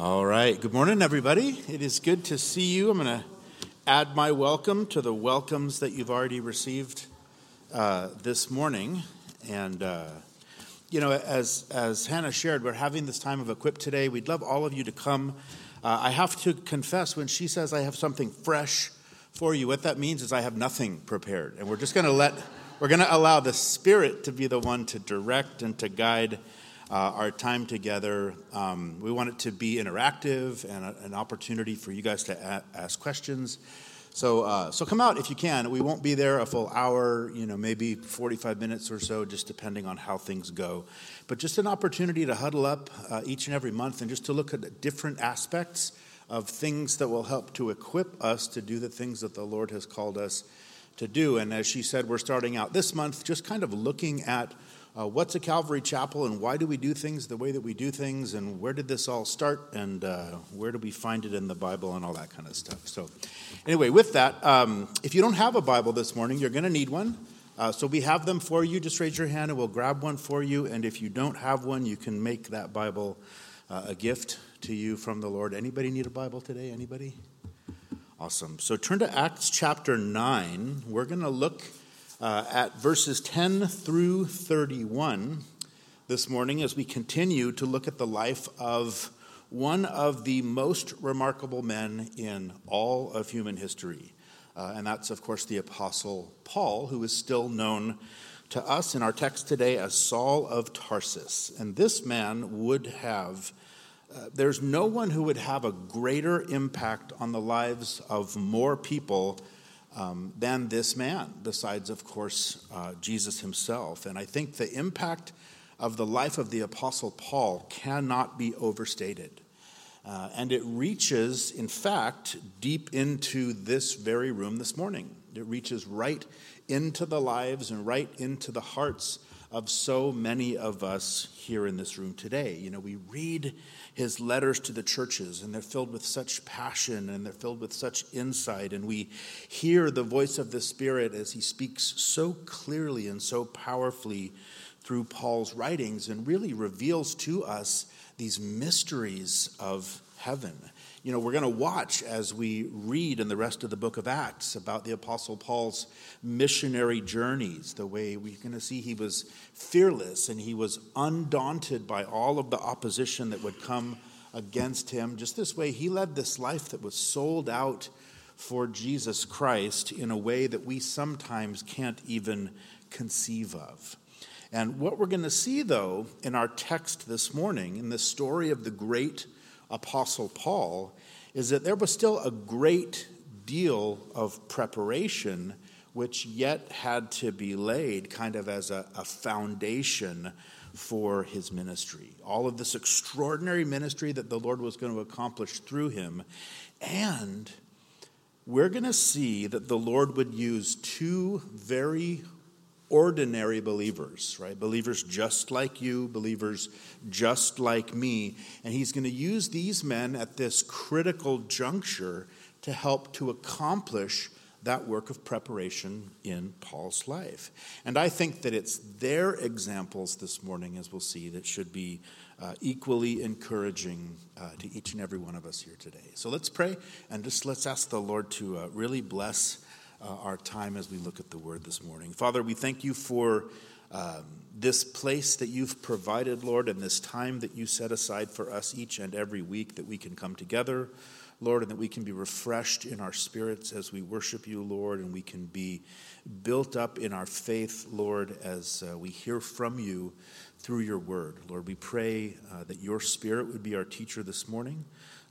All right. Good morning, everybody. It is good to see you. I'm going to add my welcome to the welcomes that you've already received this morning. And, as Hannah shared, we're having this time of Equip today. We'd love all of you to come. I have to confess, when she says I have something fresh for you, what that means is I have nothing prepared. And we're just going to allow the Spirit to be the one to direct and to guide our time together. We want it to be interactive and an opportunity for you guys to ask questions. So come out if you can. We won't be there a full hour, maybe 45 minutes or so, just depending on how things go. But just an opportunity to huddle up each and every month and just to look at different aspects of things that will help to equip us to do the things that the Lord has called us to do. And as she said, we're starting out this month just kind of looking at what's a Calvary Chapel, and why do we do things the way that we do things, and where did this all start, and where do we find it in the Bible, and all that kind of stuff. So anyway, with that, if you don't have a Bible this morning, you're going to need one. So we have them for you. Just raise your hand, and we'll grab one for you. And if you don't have one, you can make that Bible a gift to you from the Lord. Anybody need a Bible today? Anybody? Awesome. So turn to Acts chapter 9. We're going to look at verses 10 through 31 this morning as we continue to look at the life of one of the most remarkable men in all of human history. And that's, of course, the Apostle Paul, who is still known to us in our text today as Saul of Tarsus. And this man would have, there's no one who would have a greater impact on the lives of more people than this man, besides, of course, Jesus himself. And I think the impact of the life of the Apostle Paul cannot be overstated. And it reaches, in fact, deep into this very room this morning. It reaches right into the lives and right into the hearts of so many of us here in this room today. We read his letters to the churches, and they're filled with such passion, and they're filled with such insight, and we hear the voice of the Spirit as he speaks so clearly and so powerfully through Paul's writings, and really reveals to us these mysteries of heaven. We're going to watch as we read in the rest of the book of Acts about the Apostle Paul's missionary journeys, the way we're going to see he was fearless and he was undaunted by all of the opposition that would come against him. Just this way, he led this life that was sold out for Jesus Christ in a way that we sometimes can't even conceive of. And what we're going to see, though, in our text this morning, in the story of the great Apostle Paul, is that there was still a great deal of preparation which yet had to be laid kind of as a foundation for his ministry. All of this extraordinary ministry that the Lord was going to accomplish through him. And we're going to see that the Lord would use two very ordinary believers, right? Believers just like you, believers just like me. And he's going to use these men at this critical juncture to help to accomplish that work of preparation in Paul's life. And I think that it's their examples this morning, as we'll see, that should be equally encouraging to each and every one of us here today. So let's pray, and just let's ask the Lord to really bless our time as we look at the word this morning. Father, we thank you for this place that you've provided, Lord, and this time that you set aside for us each and every week that we can come together, Lord, and that we can be refreshed in our spirits as we worship you, Lord, and we can be built up in our faith, Lord, as we hear from you through your word. Lord, we pray that your Spirit would be our teacher this morning.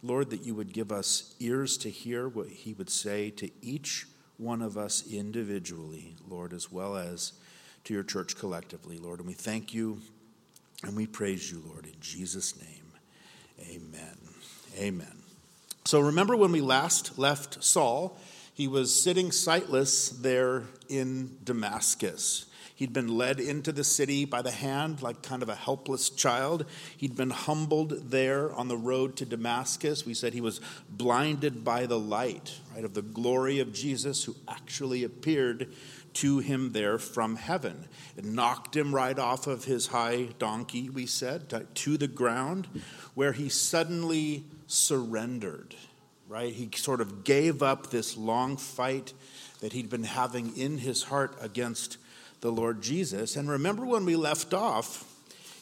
Lord, that you would give us ears to hear what he would say to each one of us individually, Lord, as well as to your church collectively, Lord. And we thank you and we praise you, Lord, in Jesus' name. Amen. Amen. So remember when we last left Saul, he was sitting sightless there in Damascus. He'd been led into the city by the hand like kind of a helpless child. He'd been humbled there on the road to Damascus. We said he was blinded by the light, right, of the glory of Jesus, who actually appeared to him there from heaven. It knocked him right off of his high donkey, we said, to the ground, where he suddenly surrendered, right? He sort of gave up this long fight that he'd been having in his heart against the Lord Jesus. And remember when we left off,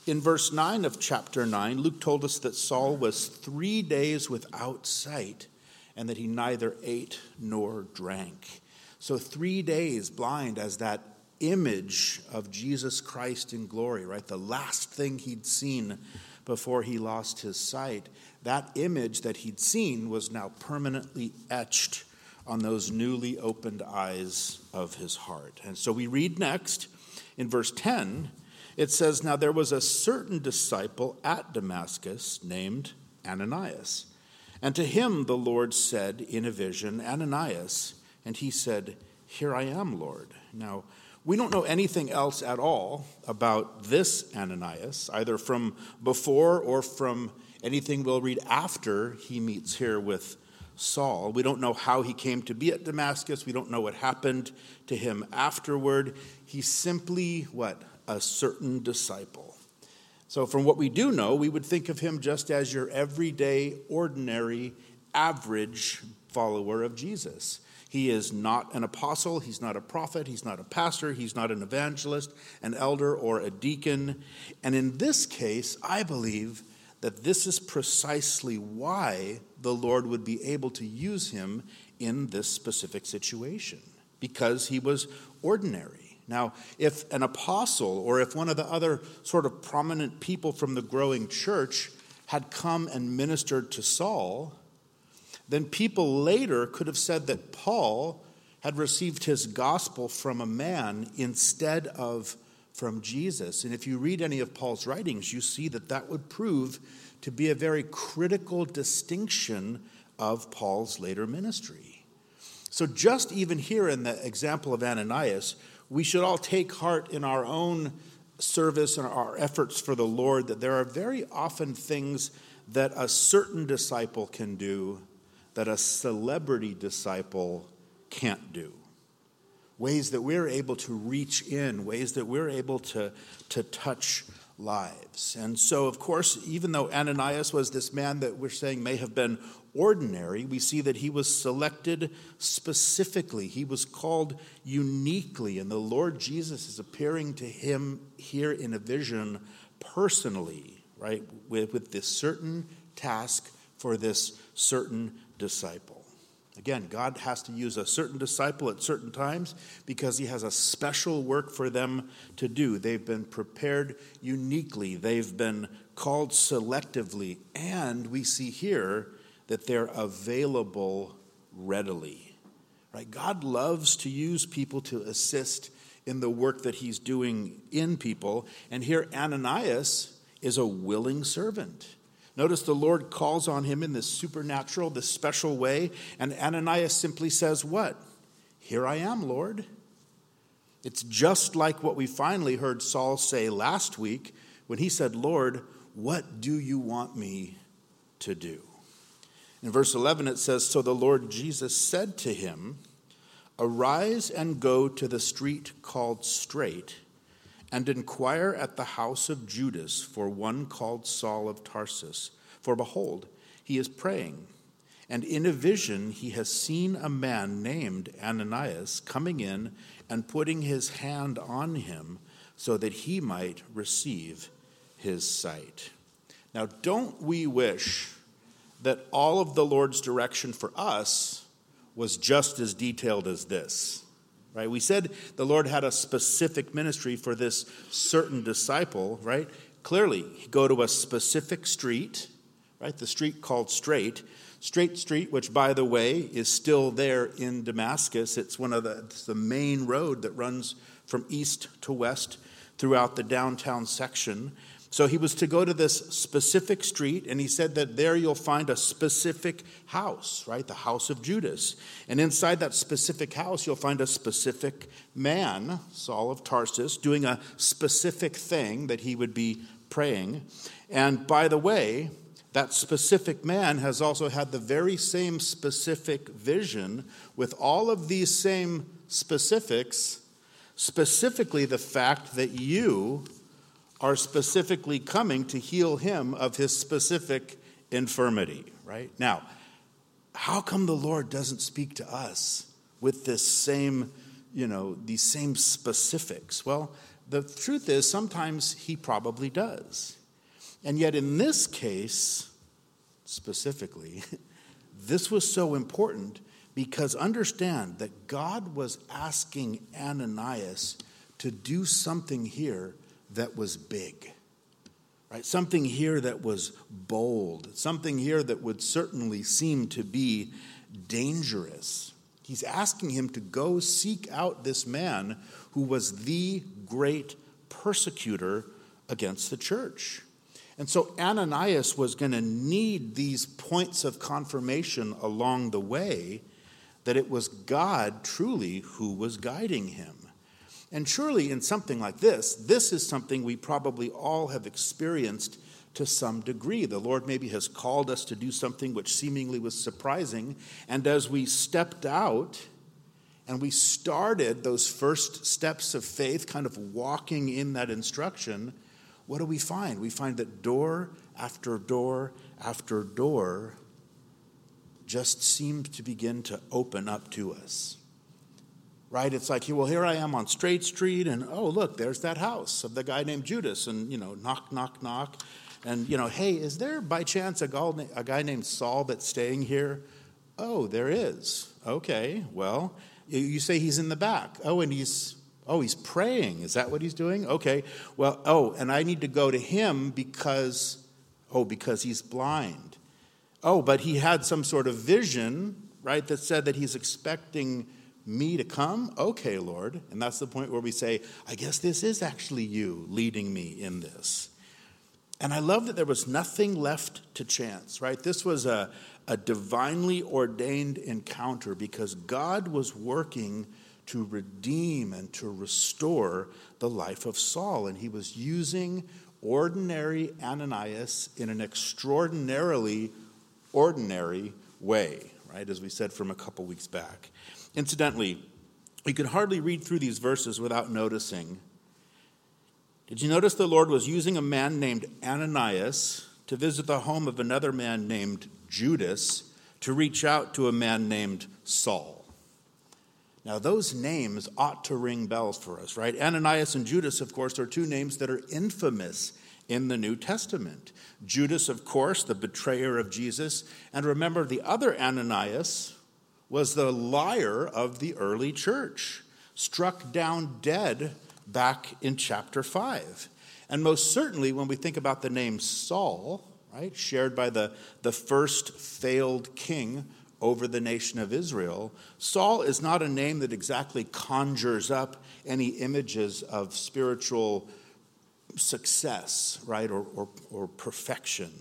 in verse 9 of chapter 9, Luke told us that Saul was 3 days without sight and that he neither ate nor drank. So 3 days blind as that image of Jesus Christ in glory, right? The last thing he'd seen before he lost his sight. That image that he'd seen was now permanently etched on those newly opened eyes of his heart. And so we read next in verse 10, it says, "Now there was a certain disciple at Damascus named Ananias. And to him the Lord said in a vision, 'Ananias.' And he said, 'Here I am, Lord.'" Now, we don't know anything else at all about this Ananias, either from before or from anything we'll read after he meets here with Saul. We don't know how he came to be at Damascus. We don't know what happened to him afterward. He's simply, what? A certain disciple. So from what we do know, we would think of him just as your everyday, ordinary, average follower of Jesus. He is not an apostle. He's not a prophet. He's not a pastor. He's not an evangelist, an elder, or a deacon. And in this case, I believe that this is precisely why the Lord would be able to use him in this specific situation, because he was ordinary. Now, if an apostle or if one of the other sort of prominent people from the growing church had come and ministered to Saul, then people later could have said that Paul had received his gospel from a man instead of from Jesus. And if you read any of Paul's writings, you see that that would prove to be a very critical distinction of Paul's later ministry. So just even here in the example of Ananias, we should all take heart in our own service and our efforts for the Lord that there are very often things that a certain disciple can do that a celebrity disciple can't do. Ways that we're able to reach in, ways that we're able to touch lives. And so, of course, even though Ananias was this man that we're saying may have been ordinary, we see that he was selected specifically. He was called uniquely, and the Lord Jesus is appearing to him here in a vision personally, right, with this certain task for this certain disciple. Again, God has to use a certain disciple at certain times because he has a special work for them to do. They've been prepared uniquely. They've been called selectively. And we see here that they're available readily. Right? God loves to use people to assist in the work that he's doing in people. And here Ananias is a willing servant. Notice the Lord calls on him in this supernatural, this special way. And Ananias simply says what? "Here I am, Lord." It's just like what we finally heard Saul say last week when he said, "Lord, what do you want me to do?" In verse 11, it says, "So the Lord Jesus said to him, 'Arise and go to the street called Straight, and inquire at the house of Judas for one called Saul of Tarsus. For behold, he is praying. And in a vision he has seen a man named Ananias coming in and putting his hand on him so that he might receive his sight.'" Now, don't we wish that all of the Lord's direction for us was just as detailed as this? Right? We said the Lord had a specific ministry for this certain disciple, right? Clearly, go to a specific street, right? The street called Straight. Straight Street, which, by the way, is still there in Damascus. It's one of the main road that runs from east to west throughout the downtown section. So he was to go to this specific street, and he said that there you'll find a specific house, right? The house of Judas. And inside that specific house, you'll find a specific man, Saul of Tarsus, doing a specific thing that he would be praying. And by the way, that specific man has also had the very same specific vision with all of these same specifics, specifically the fact that you are specifically coming to heal him of his specific infirmity, right? Now, how come the Lord doesn't speak to us with this same, these same specifics? Well, the truth is sometimes he probably does. And yet in this case, specifically, this was so important because understand that God was asking Ananias to do something here that was big. Right, something here that was bold, something here that would certainly seem to be dangerous. He's asking him to go seek out this man who was the great persecutor against the church. And so Ananias was going to need these points of confirmation along the way that it was God truly who was guiding him. And surely in something like this, this is something we probably all have experienced to some degree. The Lord maybe has called us to do something which seemingly was surprising. And as we stepped out and we started those first steps of faith, kind of walking in that instruction, what do we find? We find that door after door after door just seemed to begin to open up to us. Right? It's like, well, here I am on Straight Street, and oh, look, there's that house of the guy named Judas, and, knock, knock, knock. And, hey, is there by chance a guy named Saul that's staying here? Oh, there is. Okay, well, you say he's in the back. Oh, and he's praying. Is that what he's doing? Okay, well, oh, and I need to go to him because he's blind. Oh, but he had some sort of vision, right, that said that he's expecting me to come? Okay, Lord. And that's the point where we say, I guess this is actually you leading me in this. And I love that there was nothing left to chance, right? This was a divinely ordained encounter because God was working to redeem and to restore the life of Saul. And he was using ordinary Ananias in an extraordinarily ordinary way, right? As we said from a couple weeks back. Incidentally, you could hardly read through these verses without noticing. Did you notice the Lord was using a man named Ananias to visit the home of another man named Judas to reach out to a man named Saul? Now, those names ought to ring bells for us, right? Ananias and Judas, of course, are two names that are infamous in the New Testament. Judas, of course, the betrayer of Jesus. And remember, the other Ananias was the liar of the early church, struck down dead back in chapter 5. And most certainly when we think about the name Saul, right, shared by the first failed king over the nation of Israel, Saul is not a name that exactly conjures up any images of spiritual success, right, or perfection.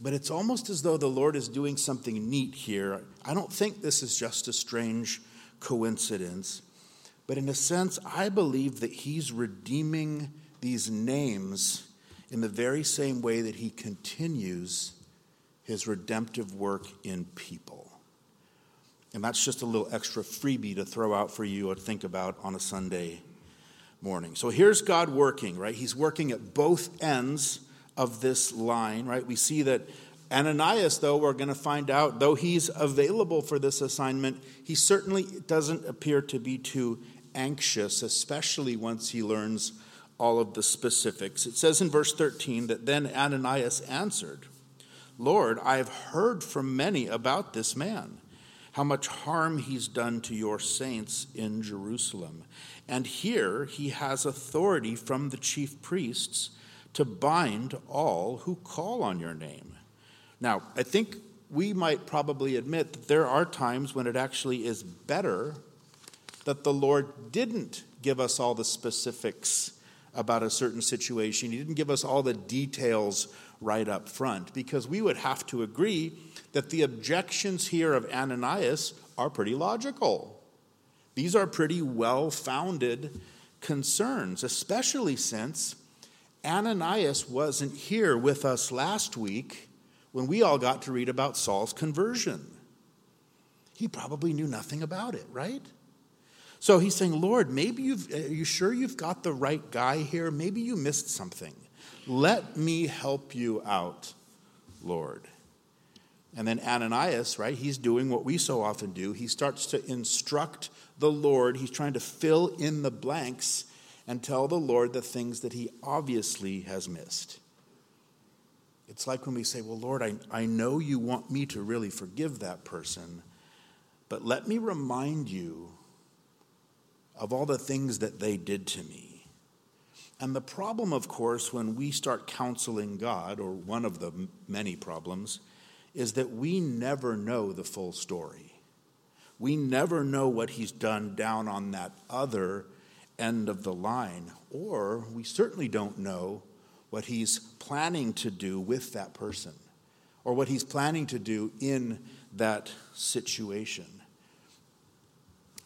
But it's almost as though the Lord is doing something neat here. I don't think this is just a strange coincidence. But in a sense, I believe that he's redeeming these names in the very same way that he continues his redemptive work in people. And that's just a little extra freebie to throw out for you or think about on a Sunday morning. So here's God working, right? He's working at both ends of this line, right? We see that Ananias, though, we're going to find out, though he's available for this assignment, he certainly doesn't appear to be too anxious, especially once he learns all of the specifics. It says in verse 13 that then Ananias answered, "Lord, I have heard from many about this man, how much harm he's done to your saints in Jerusalem. And here he has authority from the chief priests to bind all who call on your name." Now, I think we might probably admit that there are times when it actually is better that the Lord didn't give us all the specifics about a certain situation. He didn't give us all the details right up front, because we would have to agree that the objections here of Ananias are pretty logical. These are pretty well-founded concerns, especially since Ananias wasn't here with us last week when we all got to read about Saul's conversion. He probably knew nothing about it, right? So he's saying, Lord, are you sure you've got the right guy here? Maybe you missed something. Let me help you out, Lord. And then Ananias, right, he's doing what we so often do. He starts to instruct the Lord. He's trying to fill in the blanks and tell the Lord the things that he obviously has missed. It's like when we say, well, Lord, I know you want me to really forgive that person, but let me remind you of all the things that they did to me. And the problem, of course, when we start counseling God, or one of the many problems, is that we never know the full story. We never know what he's done down on that other end of the line, or we certainly don't know what he's planning to do with that person, or what he's planning to do in that situation.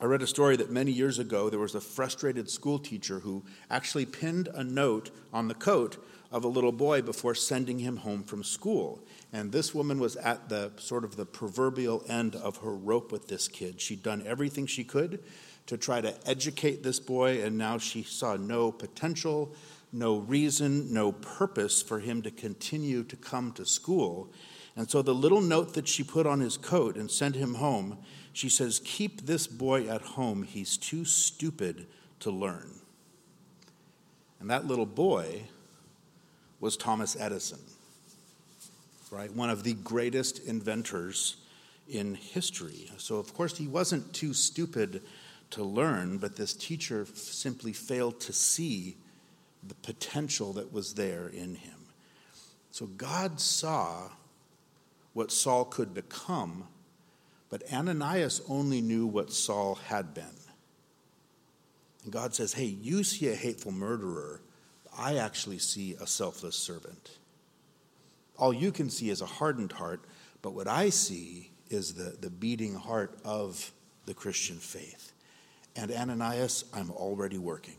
I read a story that many years ago, there was a frustrated school teacher who actually pinned a note on the coat of a little boy before sending him home from school. And this woman was at the sort of the proverbial end of her rope with this kid. She'd done everything she could to try to educate this boy, and now she saw no potential, no reason, no purpose for him to continue to come to school. And so the little note that she put on his coat and sent him home, she says, "Keep this boy at home. He's too stupid to learn." And that little boy was Thomas Edison, right? One of the greatest inventors in history. So, of course, he wasn't too stupid to learn, but this teacher simply failed to see the potential that was there in him. So God saw what Saul could become, but Ananias only knew what Saul had been. And God says, hey, you see a hateful murderer. I actually see a selfless servant. All you can see is a hardened heart, but what I see is the beating heart of the Christian faith. And Ananias, I'm already working.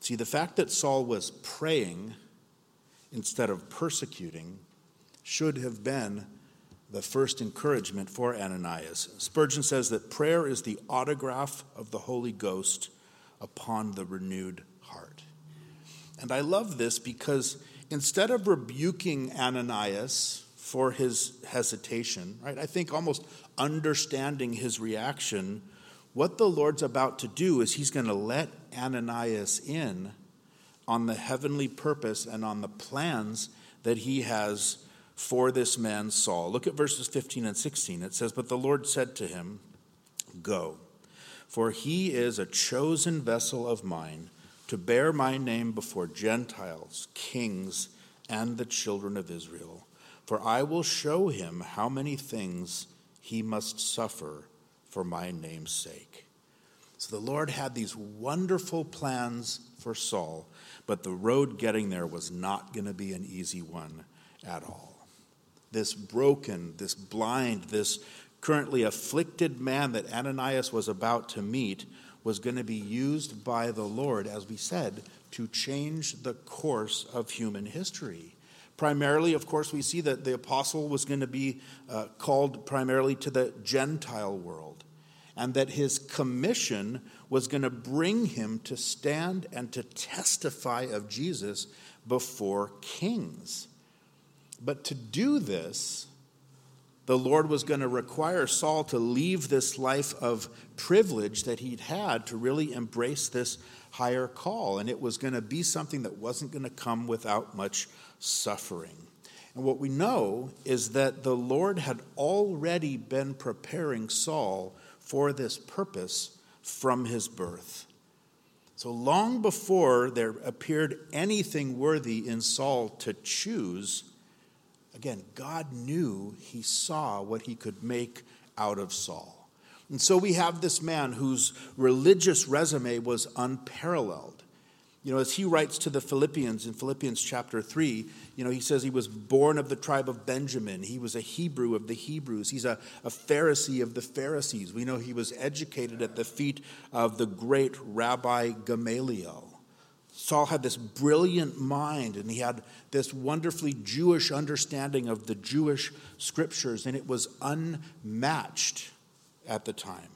See, the fact that Saul was praying instead of persecuting should have been the first encouragement for Ananias. Spurgeon says that prayer is the autograph of the Holy Ghost upon the renewed heart. And I love this because instead of rebuking Ananias for his hesitation, right, I think almost understanding his reaction, what the Lord's about to do is he's going to let Ananias in on the heavenly purpose and on the plans that he has for this man Saul. Look at verses 15 and 16. It says, "But the Lord said to him, 'Go, for he is a chosen vessel of mine to bear my name before Gentiles, kings, and the children of Israel. For I will show him how many things he must suffer for my name's sake.'" So the Lord had these wonderful plans for Saul, but the road getting there was not going to be an easy one at all. This broken, this blind, this currently afflicted man that Ananias was about to meet was going to be used by the Lord, as we said, to change the course of human history. Primarily, of course, we see that the apostle was going to be called primarily to the Gentile world, and that his commission was going to bring him to stand and to testify of Jesus before kings. But to do this, the Lord was going to require Saul to leave this life of privilege that he'd had to really embrace this higher call, and it was going to be something that wasn't going to come without much suffering. And what we know is that the Lord had already been preparing Saul for this purpose from his birth. So long before there appeared anything worthy in Saul to choose, again, God knew, he saw what he could make out of Saul. And so we have this man whose religious resume was unparalleled. You know, as he writes to the Philippians in Philippians chapter 3, you know, he says he was born of the tribe of Benjamin. He was a Hebrew of the Hebrews. He's a Pharisee of the Pharisees. We know he was educated at the feet of the great Rabbi Gamaliel. Saul had this brilliant mind, and he had this wonderfully Jewish understanding of the Jewish scriptures, and it was unmatched at the time.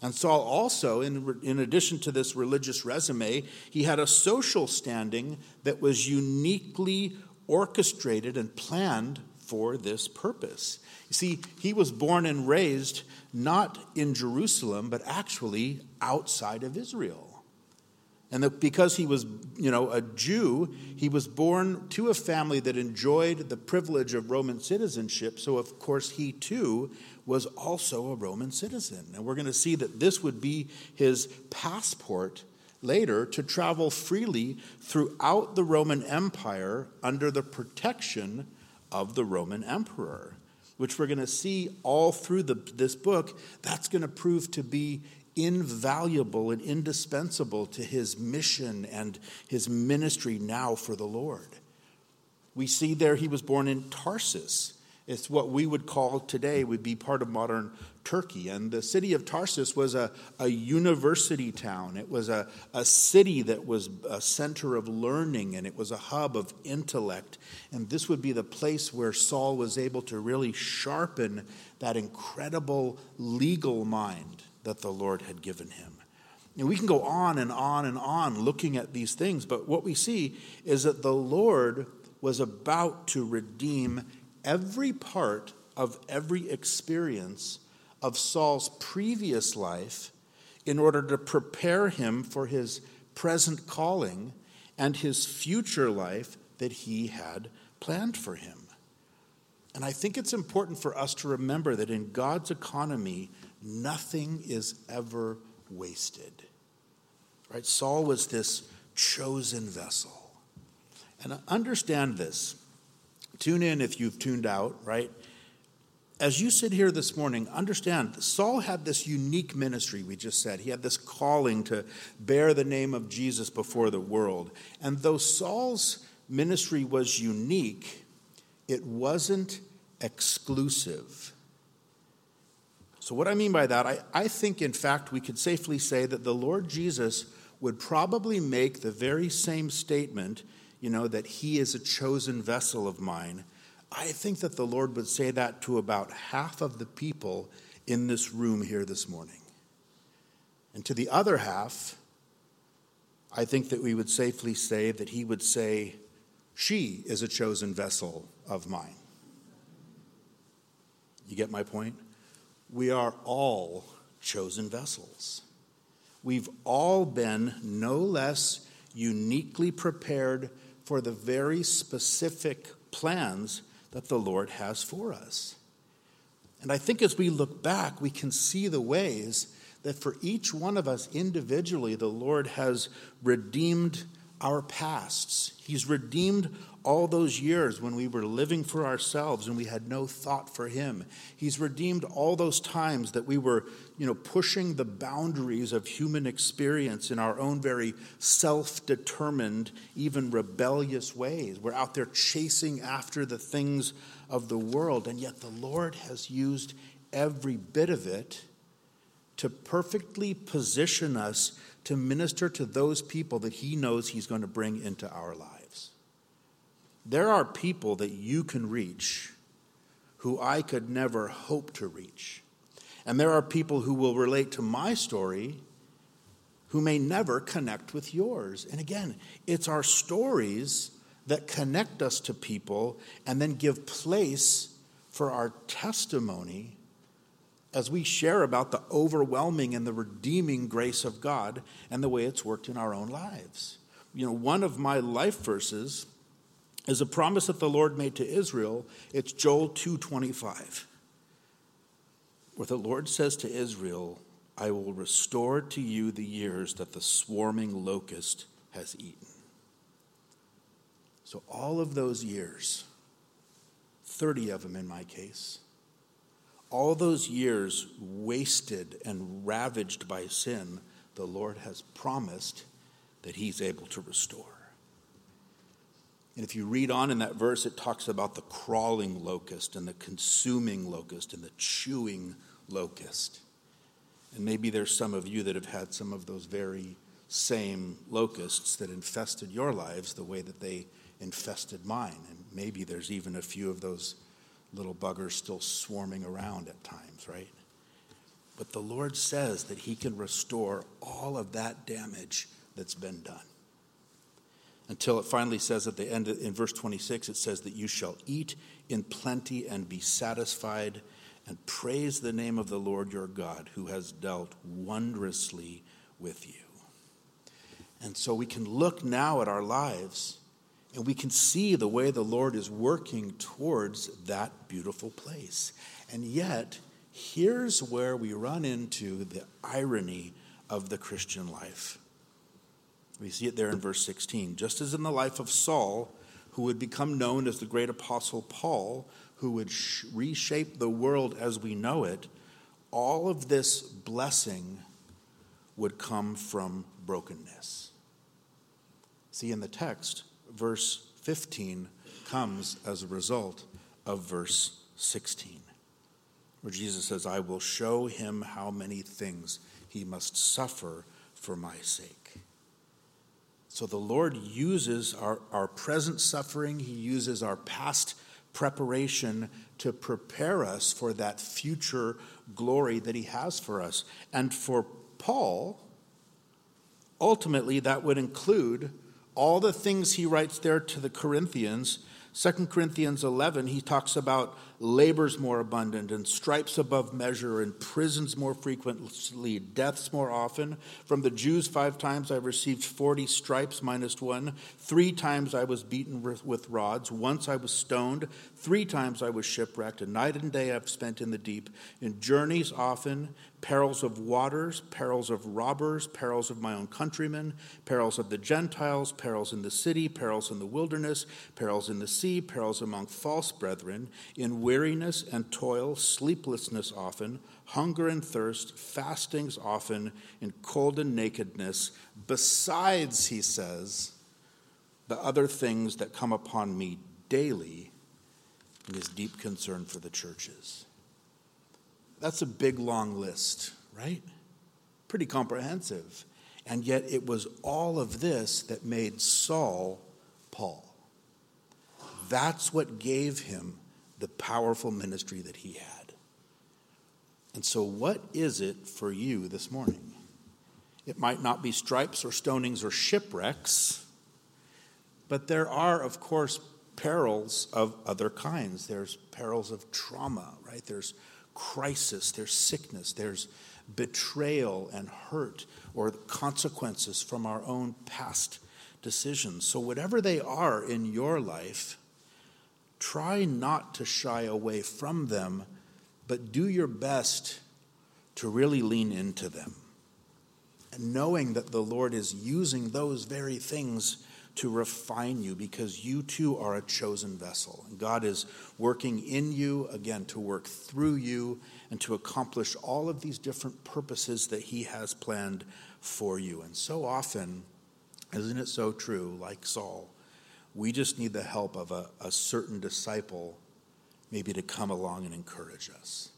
And Saul also, in addition to this religious resume, he had a social standing that was uniquely orchestrated and planned for this purpose. You see, he was born and raised not in Jerusalem, but actually outside of Israel. And because he was, a Jew, he was born to a family that enjoyed the privilege of Roman citizenship. So, of course, he too was also a Roman citizen. And we're going to see that this would be his passport later to travel freely throughout the Roman Empire under the protection of the Roman emperor, which we're going to see all through this book. That's going to prove to be invaluable and indispensable to his mission and his ministry now for the Lord. We see there he was born in Tarsus. It's what we would call today would be part of modern Turkey. And the city of Tarsus was a university town. It was a city that was a center of learning, and it was a hub of intellect. And this would be the place where Saul was able to really sharpen that incredible legal mind that the Lord had given him. And we can go on and on and on looking at these things, but what we see is that the Lord was about to redeem every part of every experience of Saul's previous life in order to prepare him for his present calling and his future life that he had planned for him. And I think it's important for us to remember that in God's economy, nothing is ever wasted. Right? Saul was this chosen vessel. And understand this. Tune in if you've tuned out, right? As you sit here this morning, understand Saul had this unique ministry, we just said. He had this calling to bear the name of Jesus before the world. And though Saul's ministry was unique, it wasn't exclusive. So what I mean by that, I think, in fact, we could safely say that the Lord Jesus would probably make the very same statement, that he is a chosen vessel of mine. I think that the Lord would say that to about half of the people in this room here this morning. And to the other half, I think that we would safely say that he would say, she is a chosen vessel of mine. You get my point? We are all chosen vessels. We've all been no less uniquely prepared for the very specific plans that the Lord has for us. And I think as we look back, we can see the ways that for each one of us individually, the Lord has redeemed our pasts. He's redeemed all those years when we were living for ourselves and we had no thought for him. He's redeemed all those times that we were, pushing the boundaries of human experience in our own very self-determined, even rebellious ways. We're out there chasing after the things of the world, and yet the Lord has used every bit of it to perfectly position us to minister to those people that he knows he's going to bring into our lives. There are people that you can reach who I could never hope to reach. And there are people who will relate to my story who may never connect with yours. And again, it's our stories that connect us to people and then give place for our testimony as we share about the overwhelming and the redeeming grace of God and the way it's worked in our own lives. One of my life verses is a promise that the Lord made to Israel. It's Joel 2:25, where the Lord says to Israel, I will restore to you the years that the swarming locust has eaten. So all of those years, 30 of them in my case, all those years wasted and ravaged by sin, the Lord has promised that he's able to restore. And if you read on in that verse, it talks about the crawling locust and the consuming locust and the chewing locust. And maybe there's some of you that have had some of those very same locusts that infested your lives the way that they infested mine. And maybe there's even a few of those little buggers still swarming around at times, right? But the Lord says that he can restore all of that damage that's been done. until it finally says at the end, in verse 26, it says that you shall eat in plenty and be satisfied and praise the name of the Lord your God who has dealt wondrously with you. And so we can look now at our lives and we can see the way the Lord is working towards that beautiful place. And yet, here's where we run into the irony of the Christian life. We see it there in verse 16. Just as in the life of Saul, who would become known as the great Apostle Paul, who would reshape the world as we know it, all of this blessing would come from brokenness. See, in the text, verse 15 comes as a result of verse 16, where Jesus says, I will show him how many things he must suffer for my sake. So the Lord uses our present suffering, he uses our past preparation to prepare us for that future glory that he has for us. And for Paul, ultimately that would include all the things he writes there to the Corinthians. 2 Corinthians 11, he talks about labors more abundant and stripes above measure and prisons more frequently, deaths more often. From the Jews 5 times I received 40 stripes minus 1. 3 times I was beaten with rods. Once I was stoned. 3 times I was shipwrecked. And night and day I've spent in the deep. In journeys often, perils of waters, perils of robbers, perils of my own countrymen, perils of the Gentiles, perils in the city, perils in the wilderness, perils in the sea, perils among false brethren, in weariness and toil, sleeplessness often, hunger and thirst, fastings often, in cold and nakedness, besides, he says, the other things that come upon me daily in his deep concern for the churches. That's a big, long list, right? Pretty comprehensive. And yet it was all of this that made Saul Paul. That's what gave him the powerful ministry that he had. And so what is it for you this morning? It might not be stripes or stonings or shipwrecks, but there are, of course, perils of other kinds. There's perils of trauma, right? There's crisis, there's sickness, there's betrayal and hurt or consequences from our own past decisions. So whatever they are in your life, try not to shy away from them, but do your best to really lean into them. And knowing that the Lord is using those very things to refine you, because you too are a chosen vessel. And God is working in you, again, to work through you and to accomplish all of these different purposes that he has planned for you. And so often, isn't it so true, like Saul, we just need the help of a certain disciple maybe to come along and encourage us.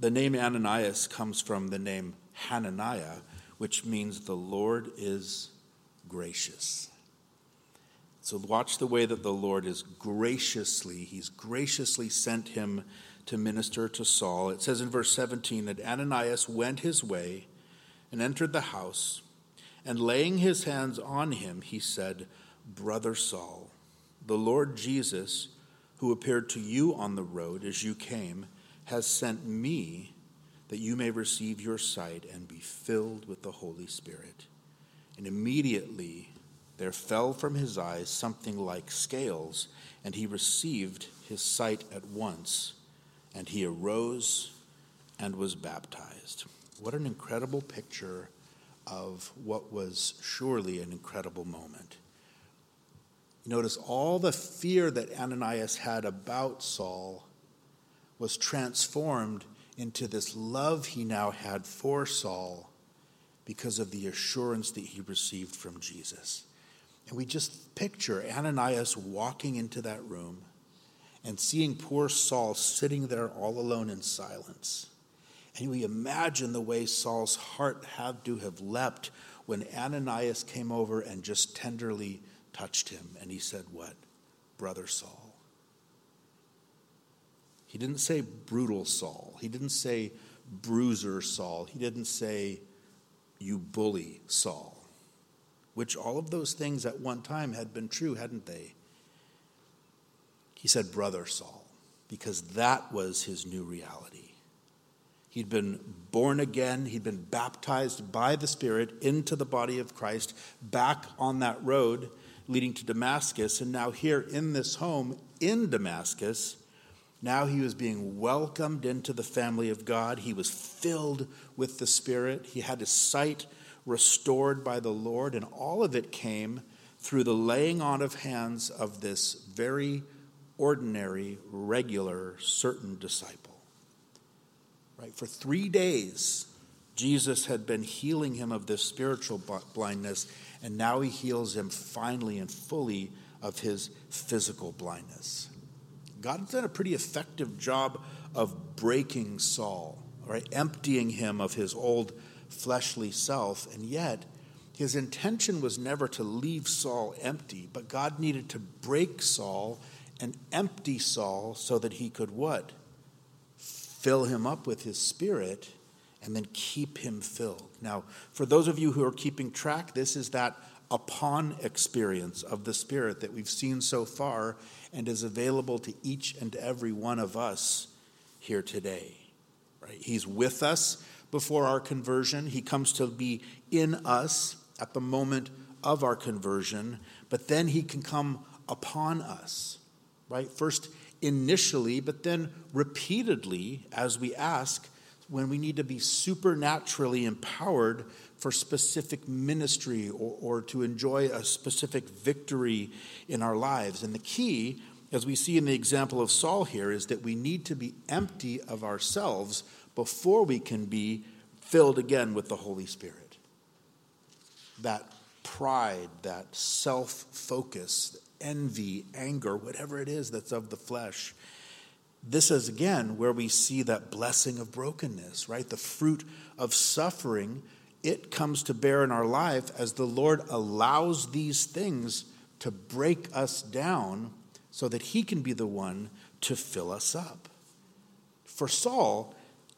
The name Ananias comes from the name Hananiah, which means the Lord is gracious. So watch the way that the Lord is graciously, he's graciously sent him to minister to Saul. It says in verse 17 that Ananias went his way and entered the house, and laying his hands on him, he said, Brother Saul, the Lord Jesus, who appeared to you on the road as you came, has sent me that you may receive your sight and be filled with the Holy Spirit. And immediately there fell from his eyes something like scales, and he received his sight at once, and he arose and was baptized. What an incredible picture of what was surely an incredible moment. Notice all the fear that Ananias had about Saul was transformed into this love he now had for Saul because of the assurance that he received from Jesus. And we just picture Ananias walking into that room and seeing poor Saul sitting there all alone in silence. And we imagine the way Saul's heart had to have leapt when Ananias came over and just tenderly touched him. And he said, what? Brother Saul. He didn't say brutal Saul. He didn't say bruiser Saul. He didn't say you bully Saul. which all of those things at one time had been true, hadn't they? He said, Brother Saul, because that was his new reality. He'd been born again. He'd been baptized by the Spirit into the body of Christ, back on that road leading to Damascus. And now here in this home in Damascus, now he was being welcomed into the family of God. He was filled with the Spirit. He had his sight restored by the Lord. And all of it came through the laying on of hands of this very ordinary, regular, certain disciple. Right, for 3 days, Jesus had been healing him of this spiritual blindness, and now he heals him finally and fully of his physical blindness. God had done a pretty effective job of breaking Saul, right, emptying him of his old fleshly self, and yet his intention was never to leave Saul empty, but God needed to break Saul and empty Saul so that he could what? Fill him up with his Spirit, and then keep him filled. Now, for those of you who are keeping track, this is that upon experience of the Spirit that we've seen so far and is available to each and every one of us here today. Right? He's with us before our conversion. He comes to be in us at the moment of our conversion, but then he can come upon us. Right? First, initially, but then repeatedly, as we ask, when we need to be supernaturally empowered for specific ministry or to enjoy a specific victory in our lives. And the key, as we see in the example of Saul here, is that we need to be empty of ourselves before we can be filled again with the Holy Spirit. That pride, that self-focus, envy, anger, whatever it is that's of the flesh. This is, again, where we see that blessing of brokenness, right? The fruit of suffering, it comes to bear in our life as the Lord allows these things to break us down so that he can be the one to fill us up. For Saul,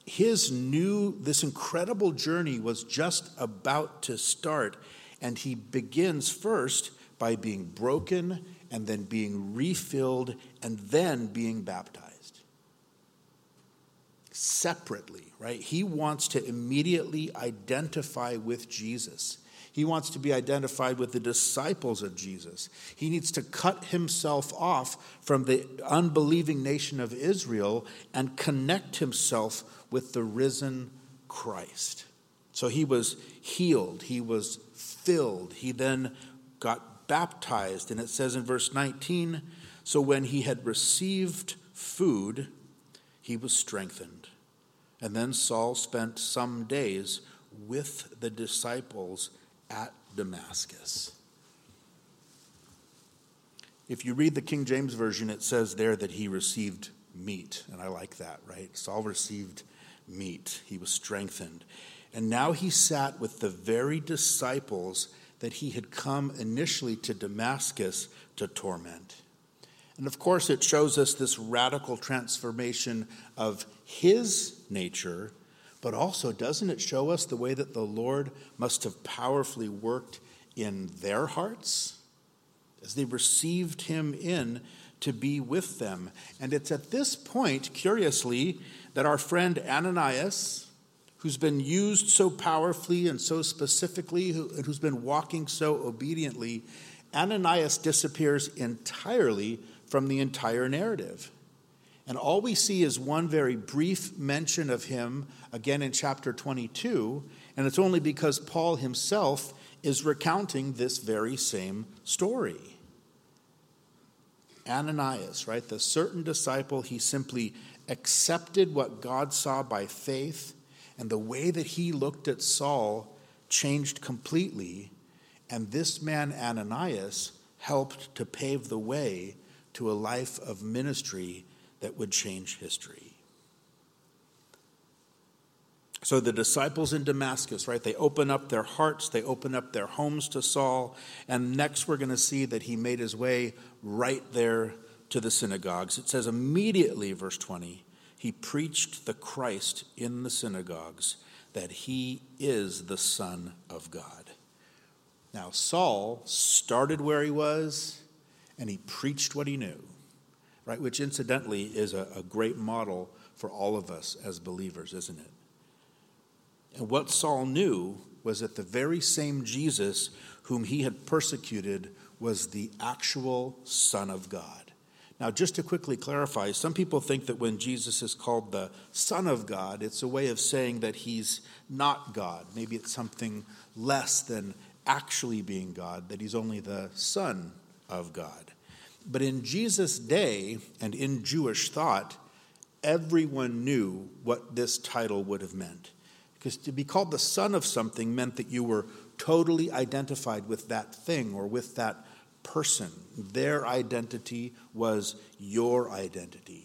this incredible journey was just about to start, and he begins first by being broken and then being refilled and then being baptized. Separately, right? He wants to immediately identify with Jesus. He wants to be identified with the disciples of Jesus. He needs to cut himself off from the unbelieving nation of Israel and connect himself with the risen Christ. So he was healed. He was filled. He then got baptized, and it says in verse 19, so when he had received food, he was strengthened. And then Saul spent some days with the disciples at Damascus. If you read the King James Version, it says there that he received meat, and I like that, right? Saul received meat. He was strengthened. And now he sat with the very disciples that he had come initially to Damascus to torment. And of course, it shows us this radical transformation of his nature, but also doesn't it show us the way that the Lord must have powerfully worked in their hearts as they received him in to be with them? And it's at this point, curiously, that our friend Ananias, who's been used so powerfully and so specifically, who's been walking so obediently, Ananias disappears entirely from the entire narrative. And all we see is one very brief mention of him, again in chapter 22, and it's only because Paul himself is recounting this very same story. Ananias, right, the certain disciple, he simply accepted what God saw by faith. And the way that he looked at Saul changed completely. And this man, Ananias, helped to pave the way to a life of ministry that would change history. So the disciples in Damascus, right, they open up their hearts, they open up their homes to Saul. And next we're going to see that he made his way right there to the synagogues. It says immediately, verse 20, he preached the Christ in the synagogues, that he is the Son of God. Now, Saul started where he was, and he preached what he knew, right? Which, incidentally, is a great model for all of us as believers, isn't it? And what Saul knew was that the very same Jesus whom he had persecuted was the actual Son of God. Now, just to quickly clarify, some people think that when Jesus is called the Son of God, it's a way of saying that he's not God. Maybe it's something less than actually being God, that he's only the Son of God. But in Jesus' day and in Jewish thought, everyone knew what this title would have meant. Because to be called the son of something meant that you were totally identified with that thing or with that person. Their identity was your identity.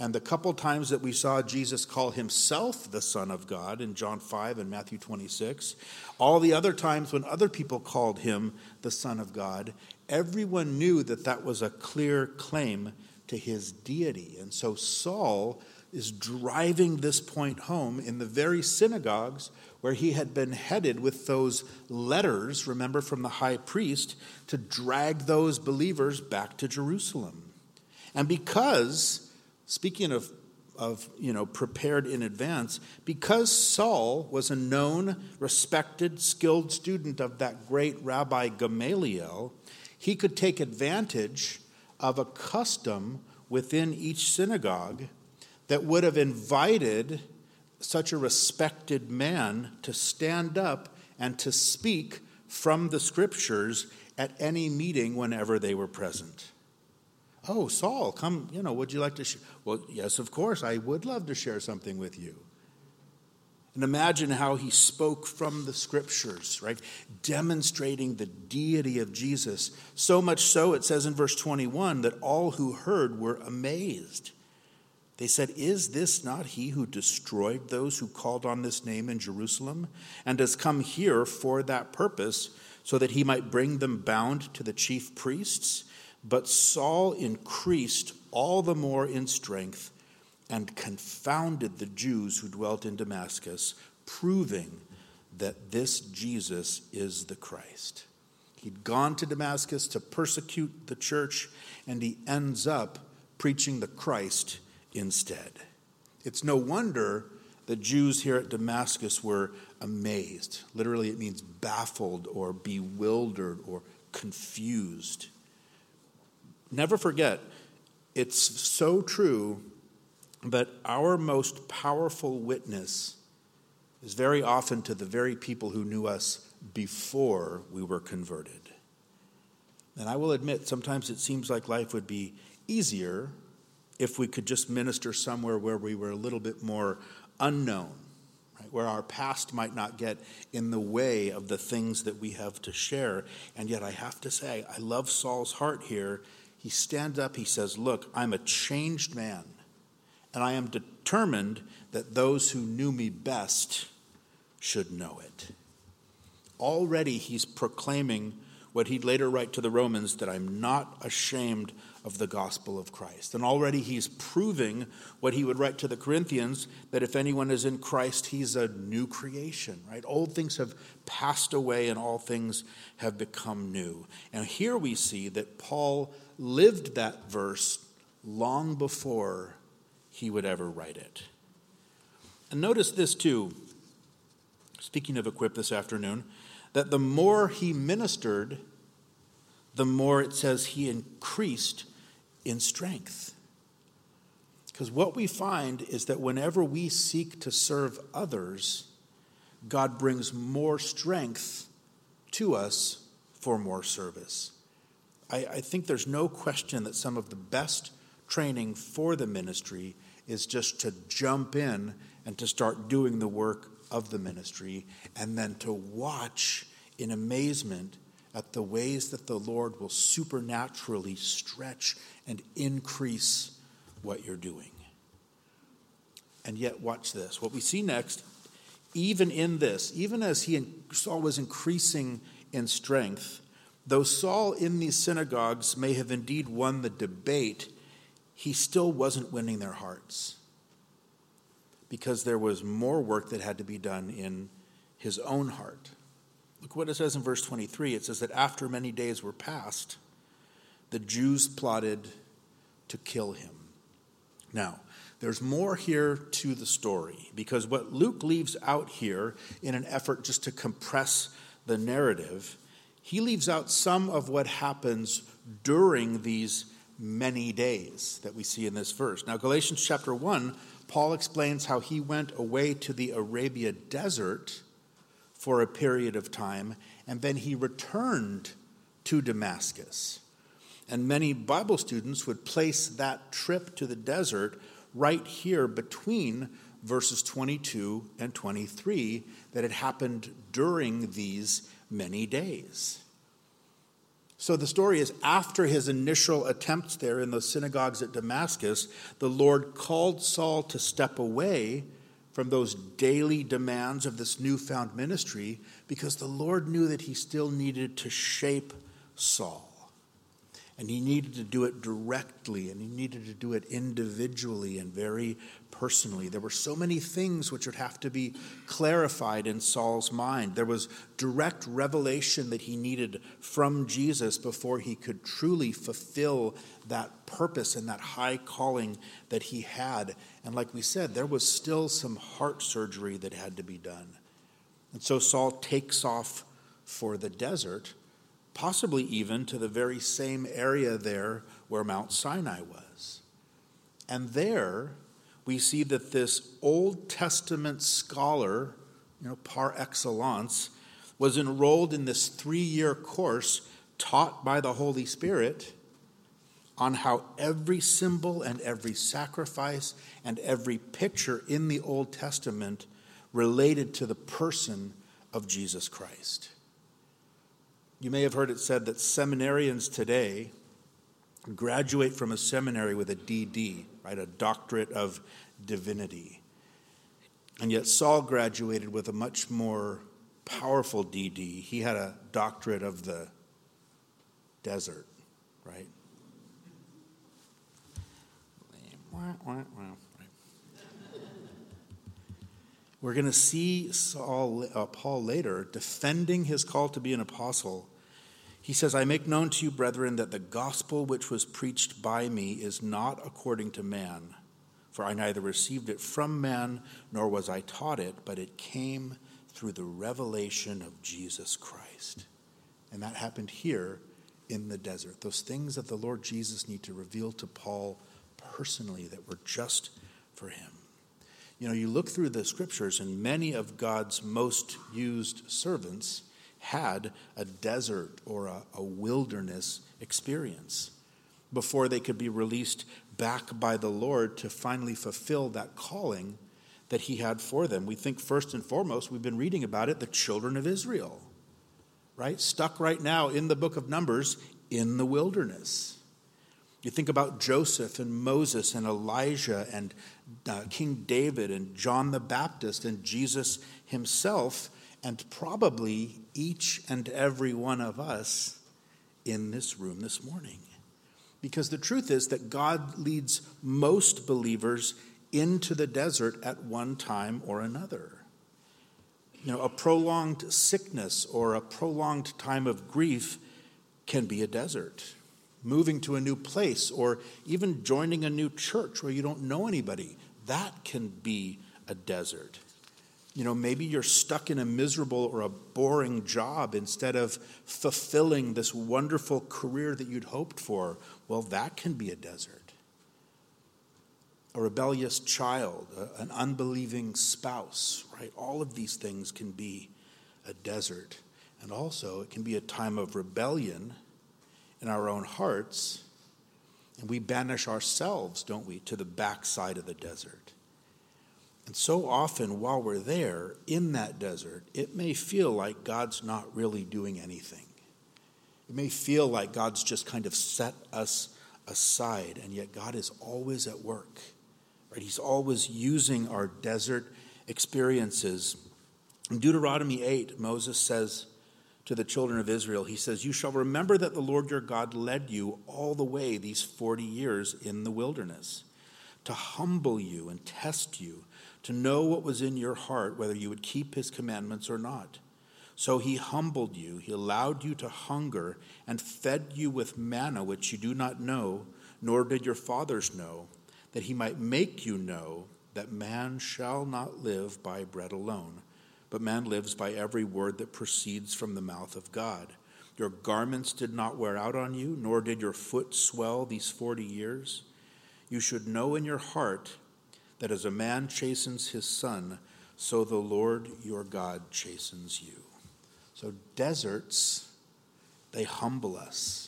And the couple times that we saw Jesus call himself the Son of God in John 5 and Matthew 26, all the other times when other people called him the Son of God, everyone knew that that was a clear claim to his deity. And so Saul is driving this point home in the very synagogues where he had been headed with those letters, remember, from the high priest, to drag those believers back to Jerusalem. And because, speaking of prepared in advance, because Saul was a known, respected, skilled student of that great Rabbi Gamaliel, he could take advantage of a custom within each synagogue that would have invited such a respected man to stand up and to speak from the scriptures at any meeting whenever they were present. Oh, Saul, come, would you like to share? Well, yes, of course, I would love to share something with you. And imagine how he spoke from the scriptures, right? Demonstrating the deity of Jesus. So much so, it says in verse 21, that all who heard were amazed. They said, "Is this not he who destroyed those who called on this name in Jerusalem and has come here for that purpose so that he might bring them bound to the chief priests?" But Saul increased all the more in strength and confounded the Jews who dwelt in Damascus, proving that this Jesus is the Christ. He'd gone to Damascus to persecute the church, and he ends up preaching the Christ instead. It's no wonder the Jews here at Damascus were amazed. Literally, it means baffled or bewildered or confused. Never forget, it's so true, but our most powerful witness is very often to the very people who knew us before we were converted. And I will admit, sometimes it seems like life would be easier if we could just minister somewhere where we were a little bit more unknown, right? Where our past might not get in the way of the things that we have to share. And yet I have to say, I love Saul's heart here. He stands up, he says, "Look, I'm a changed man, and I am determined that those who knew me best should know it." Already he's proclaiming what he'd later write to the Romans, that I'm not ashamed of the gospel of Christ. And already he's proving what he would write to the Corinthians, that if anyone is in Christ, he's a new creation, right? Old things have passed away and all things have become new. And here we see that Paul lived that verse long before he would ever write it. And notice this too, speaking of equip this afternoon, that the more he ministered, the more it says he increased in strength. Because what we find is that whenever we seek to serve others, God brings more strength to us for more service. I think there's no question that some of the best training for the ministry is just to jump in and to start doing the work of the ministry, and then to watch in amazement at the ways that the Lord will supernaturally stretch and increase what you're doing. And yet, watch this. What we see next, even in this, even as Saul was increasing in strength, though Saul in these synagogues may have indeed won the debate, he still wasn't winning their hearts, because there was more work that had to be done in his own heart. Look what it says in verse 23. It says that after many days were passed, the Jews plotted to kill him. Now, there's more here to the story, because what Luke leaves out here in an effort just to compress the narrative, he leaves out some of what happens during these many days that we see in this verse. Now, Galatians chapter 1, Paul explains how he went away to the Arabia desert for a period of time, and then he returned to Damascus. And many Bible students would place that trip to the desert right here between verses 22 and 23, that it happened during these many days. So the story is, after his initial attempts there in those synagogues at Damascus, the Lord called Saul to step away from those daily demands of this newfound ministry, because the Lord knew that he still needed to shape Saul. And he needed to do it directly, and he needed to do it individually and very personally. There were so many things which would have to be clarified in Saul's mind. There was direct revelation that he needed from Jesus before he could truly fulfill that purpose and that high calling that he had. And like we said, there was still some heart surgery that had to be done. And so Saul takes off for the desert, possibly even to the very same area there where Mount Sinai was. And there we see that this Old Testament scholar, par excellence, was enrolled in this 3-year course taught by the Holy Spirit on how every symbol and every sacrifice and every picture in the Old Testament related to the person of Jesus Christ. You may have heard it said that seminarians today graduate from a seminary with a DD, right, a doctorate of divinity. And yet Saul graduated with a much more powerful DD. He had a doctorate of the desert, right? We're going to see Paul later defending his call to be an apostle. He says, "I make known to you, brethren, that the gospel which was preached by me is not according to man, for I neither received it from man, nor was I taught it, but it came through the revelation of Jesus Christ." And that happened here in the desert. Those things that the Lord Jesus needed to reveal to Paul personally that were just for him. You look through the scriptures, and many of God's most used servants had a desert or a wilderness experience before they could be released back by the Lord to finally fulfill that calling that he had for them. We think first and foremost, we've been reading about it, the children of Israel, right? Stuck right now in the book of Numbers in the wilderness. You think about Joseph and Moses and Elijah and King David and John the Baptist and Jesus himself, and probably each and every one of us in this room this morning. Because the truth is that God leads most believers into the desert at one time or another. A prolonged sickness or a prolonged time of grief can be a desert. Moving to a new place, or even joining a new church where you don't know anybody, that can be a desert. Maybe you're stuck in a miserable or a boring job instead of fulfilling this wonderful career that you'd hoped for. Well, that can be a desert. A rebellious child, an unbelieving spouse, right? All of these things can be a desert. And also, it can be a time of rebellion in our own hearts, and we banish ourselves, don't we, to the backside of the desert. And so often while we're there in that desert, it may feel like God's not really doing anything. It may feel like God's just kind of set us aside, and yet God is always at work, right? He's always using our desert experiences. In Deuteronomy 8, Moses says to the children of Israel, he says, "You shall remember that the Lord your God led you all the way these 40 years in the wilderness to humble you and test you, to know what was in your heart, whether you would keep his commandments or not. So he humbled you. He allowed you to hunger and fed you with manna, which you do not know, nor did your fathers know, that he might make you know that man shall not live by bread alone, but man lives by every word that proceeds from the mouth of God. Your garments did not wear out on you, nor did your foot swell these 40 years. You should know in your heart that as a man chastens his son, so the Lord your God chastens you. So deserts, they humble us.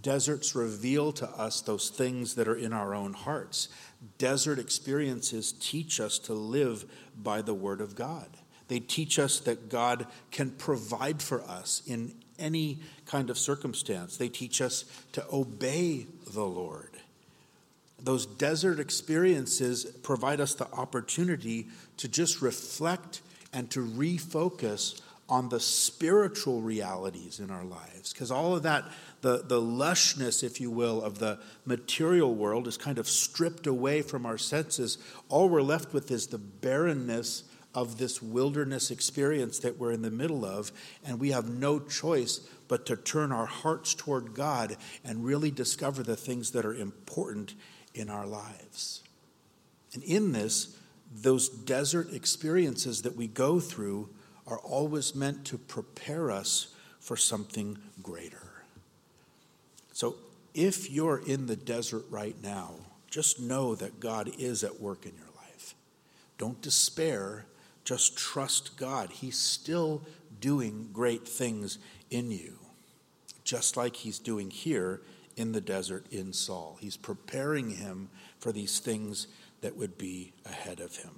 Deserts reveal to us those things that are in our own hearts. Desert experiences teach us to live by the word of God. They teach us that God can provide for us in any kind of circumstance. They teach us to obey the Lord. Those desert experiences provide us the opportunity to just reflect and to refocus on the spiritual realities in our lives. Because all of that, the lushness, if you will, of the material world is kind of stripped away from our senses. All we're left with is the barrenness of this wilderness experience that we're in the middle of, and we have no choice but to turn our hearts toward God and really discover the things that are important in our lives. And in this, those desert experiences that we go through are always meant to prepare us for something greater. So if you're in the desert right now, just know that God is at work in your life. Don't despair. Just trust God. He's still doing great things in you, just like he's doing here in the desert in Saul. He's preparing him for these things that would be ahead of him.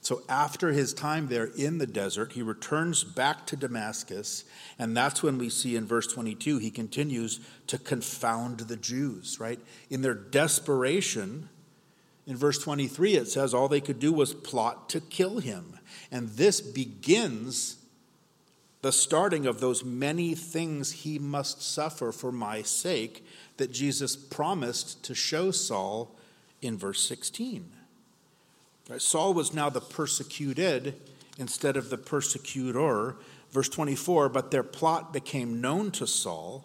So after his time there in the desert, he returns back to Damascus, and that's when we see in verse 22, he continues to confound the Jews, right? In their desperation, in verse 23, it says all they could do was plot to kill him. And this begins the starting of those many things he must suffer for my sake that Jesus promised to show Saul in verse 16. Saul was now the persecuted instead of the persecutor. Verse 24, but their plot became known to Saul,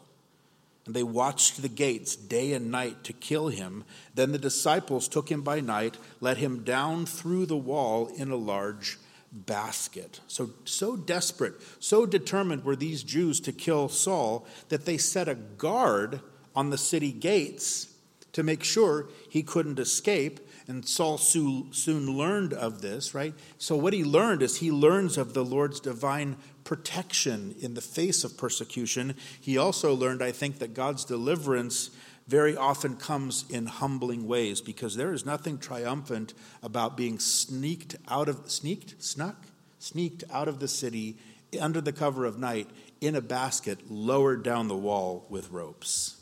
and they watched the gates day and night to kill him. Then the disciples took him by night, let him down through the wall in a large basket. So desperate, so determined were these Jews to kill Saul that they set a guard on the city gates to make sure he couldn't escape. And Saul soon learned of this, right? So what he learned is he learns of the Lord's divine protection in the face of persecution. He also learned, I think, that God's deliverance very often comes in humbling ways, because there is nothing triumphant about being sneaked out of the city under the cover of night in a basket lowered down the wall with ropes.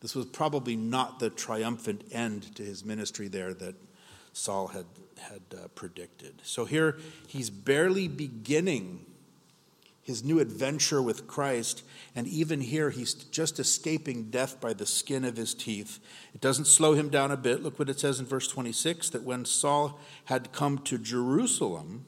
This was probably not the triumphant end to his ministry there that Saul had predicted. So here he's barely beginning his new adventure with Christ, and even here he's just escaping death by the skin of his teeth. It doesn't slow him down a bit. Look what it says in verse 26, that when Saul had come to Jerusalem,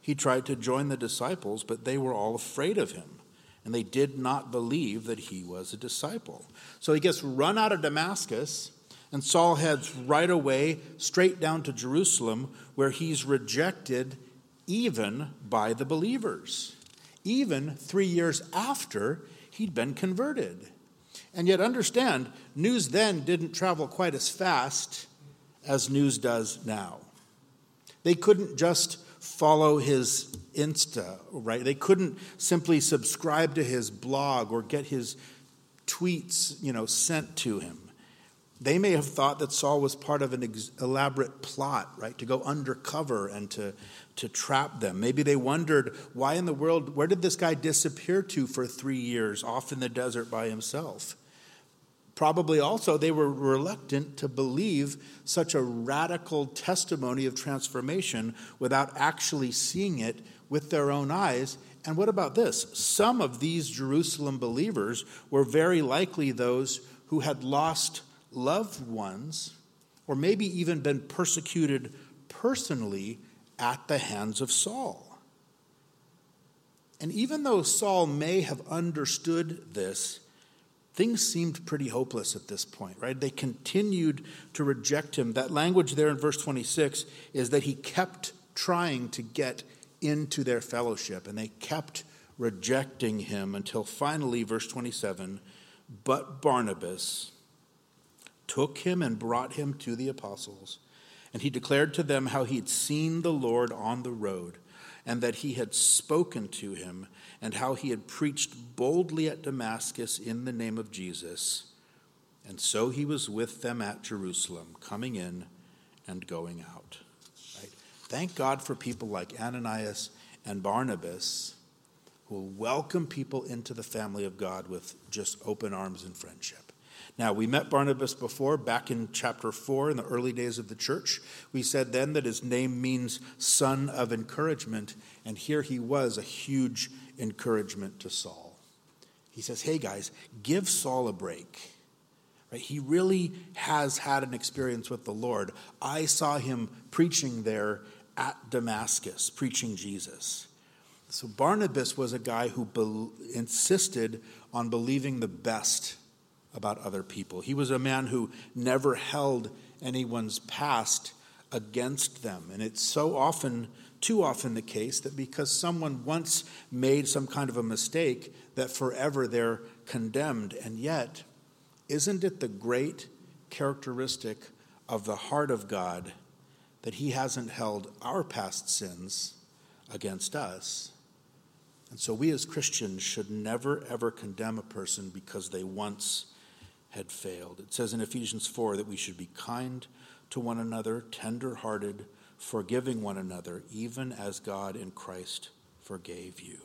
he tried to join the disciples, but they were all afraid of him. And they did not believe that he was a disciple. So he gets run out of Damascus, and Saul heads right away straight down to Jerusalem, where he's rejected even by the believers, even 3 years after he'd been converted. And yet understand, news then didn't travel quite as fast as news does now. They couldn't just follow his Insta, right? They couldn't simply subscribe to his blog or get his tweets, sent to him. They may have thought that Saul was part of an elaborate plot, right, to go undercover and to trap them. Maybe they wondered, why in the world, where did this guy disappear to for 3 years off in the desert by himself? Probably also they were reluctant to believe such a radical testimony of transformation without actually seeing it with their own eyes. And what about this? Some of these Jerusalem believers were very likely those who had lost loved ones, or maybe even been persecuted personally at the hands of Saul. And even though Saul may have understood this, things seemed pretty hopeless at this point, right? They continued to reject him. That language there in verse 26 is that he kept trying to get into their fellowship, and they kept rejecting him until finally, verse 27, but Barnabas took him and brought him to the apostles, and he declared to them how he had seen the Lord on the road, and that he had spoken to him, and how he had preached boldly at Damascus in the name of Jesus. And so he was with them at Jerusalem, coming in and going out. Right? Thank God for people like Ananias and Barnabas, who will welcome people into the family of God with just open arms and friendship. Now, we met Barnabas before, back in chapter 4, in the early days of the church. We said then that his name means son of encouragement, and here he was, a huge encouragement to Saul. He says, hey guys, give Saul a break. Right? He really has had an experience with the Lord. I saw him preaching there at Damascus, preaching Jesus. So Barnabas was a guy who insisted on believing the best about other people. He was a man who never held anyone's past against them. And it's so often, too often the case that because someone once made some kind of a mistake, that forever they're condemned. And yet, isn't it the great characteristic of the heart of God that he hasn't held our past sins against us? And so we as Christians should never, ever condemn a person because they once had failed. It says in Ephesians 4 that we should be kind to one another, tender-hearted, forgiving one another, even as God in Christ forgave you.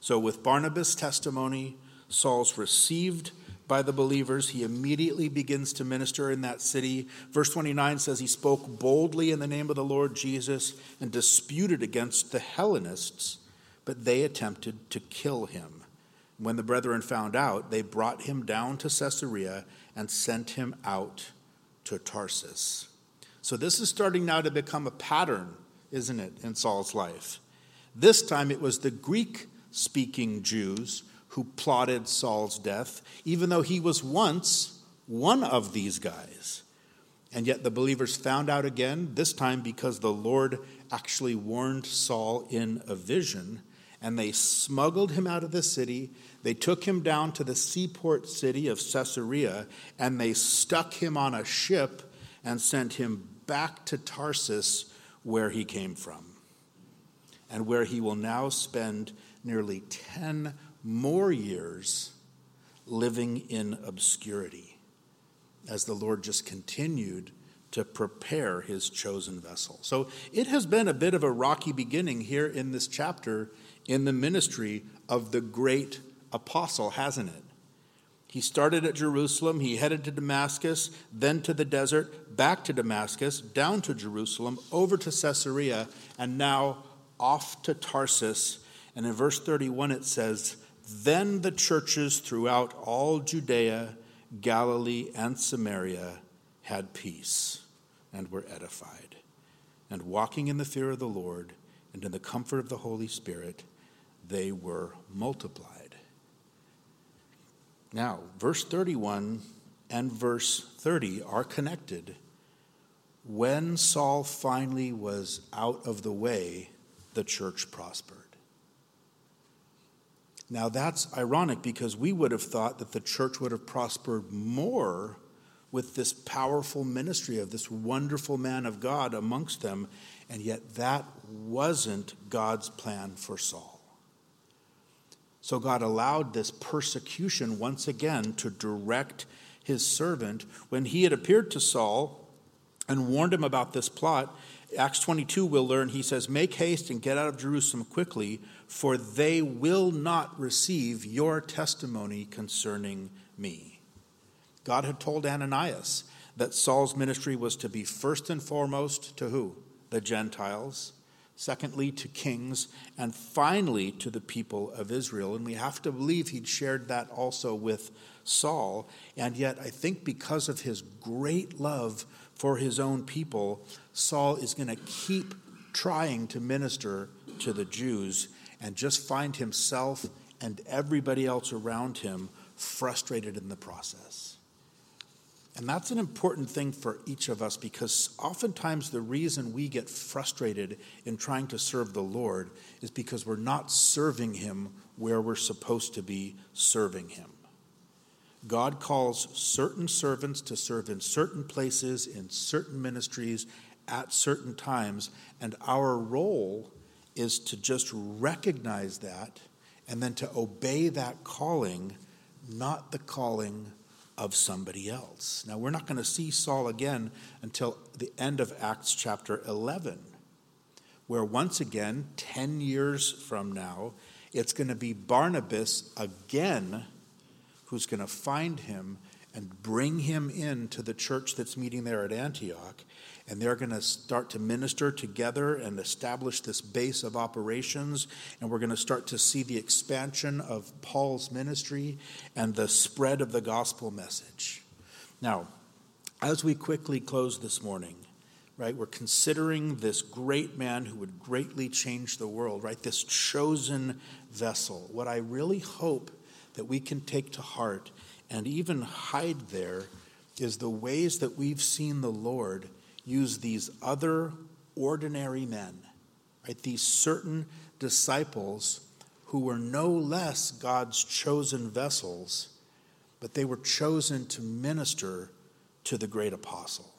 So with Barnabas' testimony, Saul's received by the believers. He immediately begins to minister in that city. Verse 29 says he spoke boldly in the name of the Lord Jesus and disputed against the Hellenists, but they attempted to kill him. When the brethren found out, they brought him down to Caesarea and sent him out to Tarsus. So this is starting now to become a pattern, isn't it, in Saul's life? This time it was the Greek-speaking Jews who plotted Saul's death, even though he was once one of these guys. And yet the believers found out again, this time because the Lord actually warned Saul in a vision. And they smuggled him out of the city. They took him down to the seaport city of Caesarea, and they stuck him on a ship and sent him back to Tarsus, where he came from, and where he will now spend nearly 10 more years living in obscurity, as the Lord just continued to prepare his chosen vessel. So it has been a bit of a rocky beginning here in this chapter in the ministry of the great apostle, hasn't it? He started at Jerusalem, he headed to Damascus, then to the desert, back to Damascus, down to Jerusalem, over to Caesarea, and now off to Tarsus. And in verse 31 it says, then the churches throughout all Judea, Galilee, and Samaria had peace and were edified. And walking in the fear of the Lord and in the comfort of the Holy Spirit, they were multiplied. Now, verse 31 and verse 30 are connected. When Saul finally was out of the way, the church prospered. Now, that's ironic because we would have thought that the church would have prospered more with this powerful ministry of this wonderful man of God amongst them, and yet that wasn't God's plan for Saul. So God allowed this persecution once again to direct his servant. When he had appeared to Saul and warned him about this plot, Acts 22 we'll learn, he says, make haste and get out of Jerusalem quickly, for they will not receive your testimony concerning me. God had told Ananias that Saul's ministry was to be first and foremost to who? The Gentiles. Secondly, to kings, and finally, to the people of Israel. And we have to believe he'd shared that also with Saul. And yet, I think because of his great love for his own people, Saul is going to keep trying to minister to the Jews. and just find himself and everybody else around him frustrated in the process. And that's an important thing for each of us, because oftentimes the reason we get frustrated in trying to serve the Lord is because we're not serving him where we're supposed to be serving him. God calls certain servants to serve in certain places, in certain ministries, at certain times, and our role is to just recognize that and then to obey that calling, not the calling of somebody else. Now, we're not going to see Saul again until the end of Acts chapter 11, where once again, 10 years from now, it's going to be Barnabas again who's going to find him and bring him in to the church that's meeting there at Antioch. And they're going to start to minister together and establish this base of operations. And we're going to start to see the expansion of Paul's ministry and the spread of the gospel message. Now, as we quickly close this morning, right, we're considering this great man who would greatly change the world, right, this chosen vessel. What I really hope that we can take to heart and even hide there is the ways that we've seen the Lord use these other ordinary men, right? These certain disciples who were no less God's chosen vessels, but they were chosen to minister to the great apostle,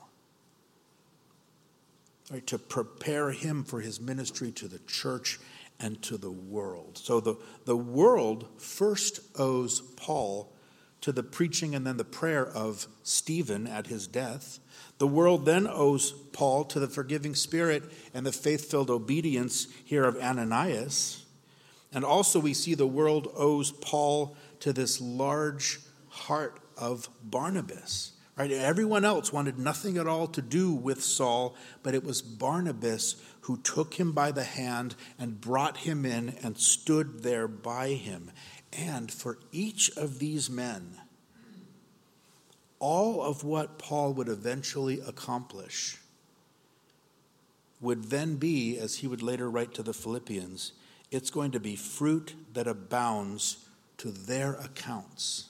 right? To prepare him for his ministry to the church and to the world. So the world first owes Paul to the preaching and then the prayer of Stephen at his death. The world then owes Paul to the forgiving spirit and the faith-filled obedience here of Ananias. And also we see the world owes Paul to this large heart of Barnabas. Right? Everyone else wanted nothing at all to do with Saul, but it was Barnabas who took him by the hand and brought him in and stood there by him. And for each of these men, all of what Paul would eventually accomplish would then be, as he would later write to the Philippians, it's going to be fruit that abounds to their accounts.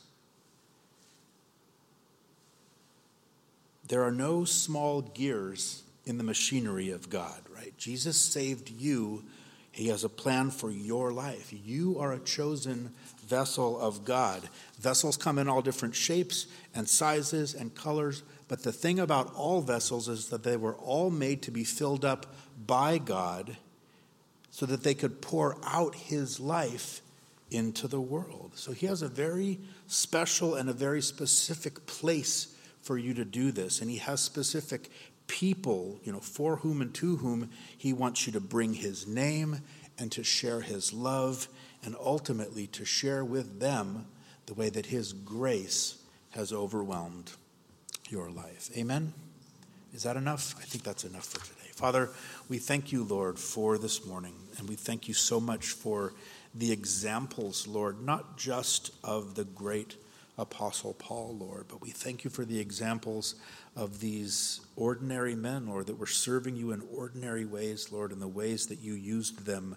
There are no small gears in the machinery of God, right? Jesus saved you. He has a plan for your life. You are a chosen vessel of God. Vessels come in all different shapes and sizes and colors, but the thing about all vessels is that they were all made to be filled up by God so that they could pour out his life into the world. So he has a very special and a very specific place for you to do this, and he has specific people, you know, for whom and to whom he wants you to bring his name and to share his love and ultimately to share with them the way that his grace has overwhelmed your life. Amen? Is that enough? I think that's enough for today. Father, we thank you, Lord, for this morning, and we thank you so much for the examples, Lord, not just of the great Apostle Paul, Lord, but we thank you for the examples of these ordinary men, Lord, that were serving you in ordinary ways, Lord, in the ways that you used them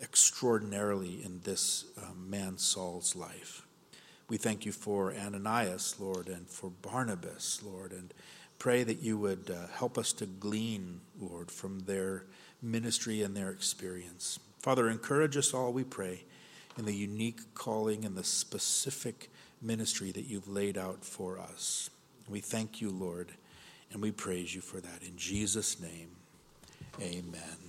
extraordinarily in this man Saul's life. We thank you for Ananias, Lord, and for Barnabas, Lord, and pray that you would help us to glean, Lord, from their ministry and their experience. Father, encourage us all, we pray, in the unique calling and the specific ministry that you've laid out for us. We thank you, Lord, and we praise you for that. In Jesus' name, amen.